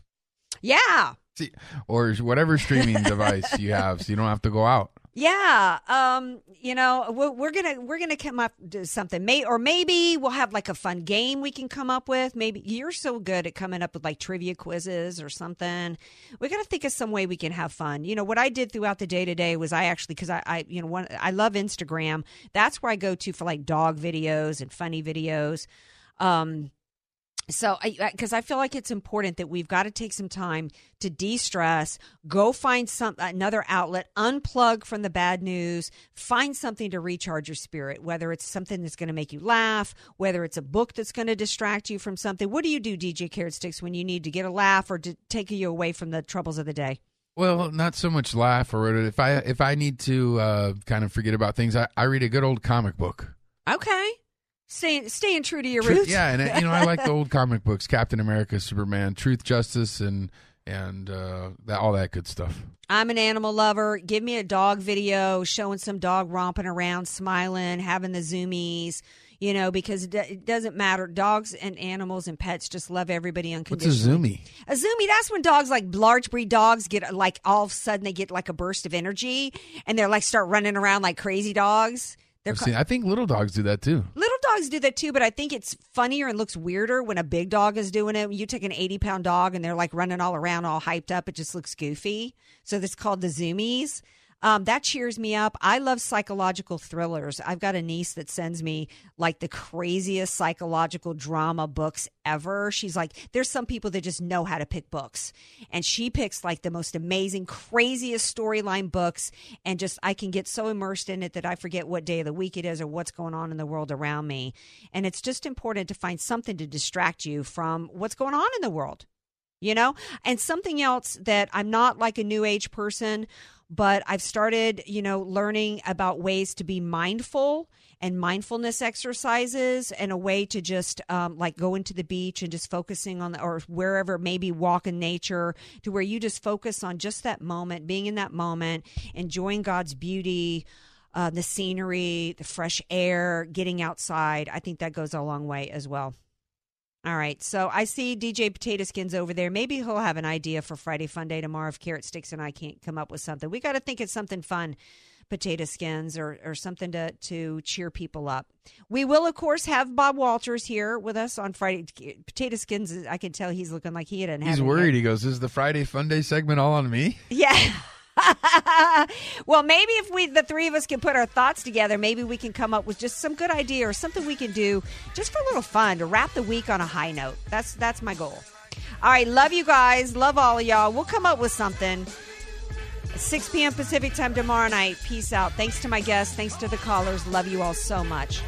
Yeah. See, or whatever streaming device you have, so you don't have to go out. Yeah, um, you know, we're, we're gonna we're gonna come up with something, may or maybe we'll have like a fun game we can come up with. Maybe you're so good at coming up with like trivia quizzes or something. We gotta think of some way we can have fun. You know, what I did throughout the day today was I actually because I, I you know one I love Instagram. That's where I go to for like dog videos and funny videos. Um, So, because I, I feel like it's important that we've got to take some time to de-stress, go find some another outlet, unplug from the bad news, find something to recharge your spirit, whether it's something that's going to make you laugh, whether it's a book that's going to distract you from something. What do you do, D J Carrot Sticks, when you need to get a laugh or to take you away from the troubles of the day? Well, not so much laugh, or if I if I need to uh, kind of forget about things, I, I read a good old comic book. Okay. Staying, staying true to your truth, roots. Yeah, and you know I like the old comic books: Captain America, Superman, Truth, Justice, and and uh, that, all that good stuff. I'm an animal lover. Give me a dog video showing some dog romping around, smiling, having the zoomies. You know, because it, d- it doesn't matter. Dogs and animals and pets just love everybody unconditionally. What's a zoomie? A zoomie, that's when dogs, like large breed dogs, get like all of a sudden they get like a burst of energy and they're like start running around like crazy dogs. Seen, I think little dogs do that too. Little dogs do that too, but I think it's funnier and looks weirder when a big dog is doing it. You take an eighty-pound dog and they're like running all around, all hyped up. It just looks goofy. So that's called the zoomies. Um, that cheers me up. I love psychological thrillers. I've got a niece that sends me like the craziest psychological drama books ever. She's like, there's some people that just know how to pick books. And she picks like the most amazing, craziest storyline books. And just, I can get so immersed in it that I forget what day of the week it is or what's going on in the world around me. And it's just important to find something to distract you from what's going on in the world, you know? And something else that I'm not like a new age person, but I've started, you know, learning about ways to be mindful and mindfulness exercises and a way to just um, like go into the beach and just focusing on the, or wherever, maybe walk in nature to where you just focus on just that moment, being in that moment, enjoying God's beauty, uh, the scenery, the fresh air, getting outside. I think that goes a long way as well. All right, so I see D J Potato Skins over there. Maybe he'll have an idea for Friday Fun Day tomorrow if Carrot Sticks and I can't come up with something. We got to think it's something fun, Potato Skins, or or something to, to cheer people up. We will, of course, have Bob Walters here with us on Friday. Potato Skins, I can tell he's looking like he didn't have it. He's worried. Yet. He goes, is the Friday Fun Day segment all on me? Yeah. Well, maybe if we, the three of us, can put our thoughts together, maybe we can come up with just some good idea or something we can do just for a little fun to wrap the week on a high note. That's that's my goal. All right, love you guys. Love all of y'all. We'll come up with something. six p.m. Pacific time tomorrow night. Peace out. Thanks to my guests. Thanks to the callers. Love you all so much.